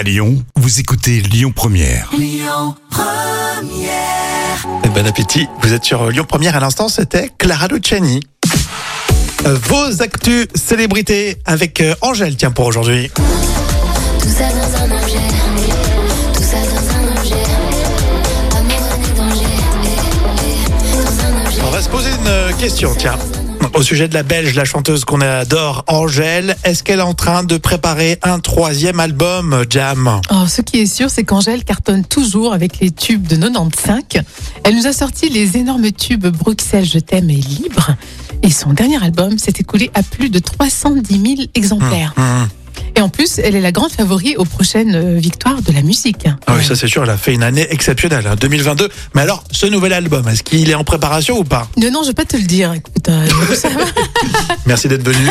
À Lyon, vous écoutez Lyon Première. Lyon Première. Et bon appétit, vous êtes sur Lyon Première. À l'instant, c'était Clara Luciani. Vos actus célébrités avec Angèle, tiens, pour aujourd'hui. Tout ça dans un objet. Tout ça dans un objet. Amour, danger. Dans un objet. On va se poser une question, tiens. Au sujet de la Belge, la chanteuse qu'on adore, Angèle, est-ce qu'elle est en train de préparer un troisième album, Jam ? Oh, ce qui est sûr, c'est qu'Angèle cartonne toujours avec les tubes de 95. Elle nous a sorti les énormes tubes Bruxelles, je t'aime et Libre. Et son dernier album s'est écoulé à plus de 310 000 exemplaires. Et en plus, elle est la grande favorite aux prochaines victoires de la musique. Ah oui, ça c'est sûr, elle a fait une année exceptionnelle, 2022. Mais alors, ce nouvel album, est-ce qu'il est en préparation ou pas ? Non, je vais pas te le dire. Écoute, merci d'être venu.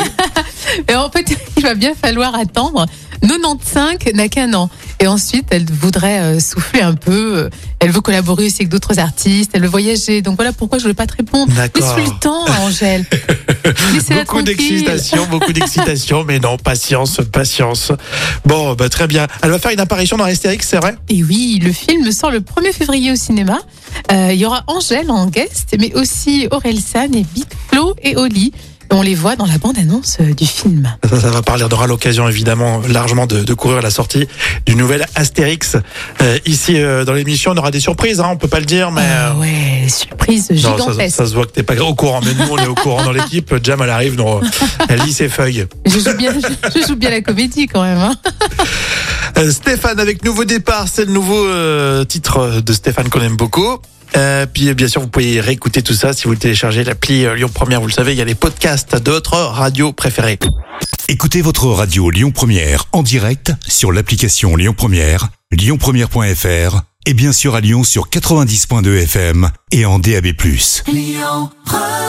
En fait, il va bien falloir attendre. 95 n'a qu'un an. Et ensuite, elle voudrait souffler un peu. Elle veut collaborer aussi avec d'autres artistes. Elle veut voyager. Donc voilà pourquoi je ne voulais pas te répondre. D'accord. Mais sous le temps, Angèle. Beaucoup d'excitation. Mais non, patience. Bon, bah, très bien. Elle va faire une apparition dans Astérix, c'est vrai ? Et oui, le film sort le 1er février au cinéma. Il y aura Angèle en guest, mais aussi Orelsan et Bigflo et Oli. On les voit dans la bande-annonce du film. Ça va parler, on aura l'occasion évidemment largement de courir la sortie du nouvel Astérix. Ici, dans l'émission, on aura des surprises, on peut pas le dire, mais... surprise gigantesque. Ça se voit que t'es pas au courant, mais nous on est au courant dans l'équipe. Jam, elle arrive, elle lit ses feuilles. Je joue bien la comédie quand même. Stéphane avec Nouveau Départ, c'est le nouveau titre de Stéphane qu'on aime beaucoup. Puis bien sûr vous pouvez réécouter tout ça si vous téléchargez l'appli Lyon Première. Vous le savez, il y a les podcasts de votre radio préférée. Écoutez votre radio Lyon Première en direct sur l'application Lyon Première, lyonpremiere.fr et bien sûr à Lyon sur 90.2 FM et en DAB+. Lyon Première.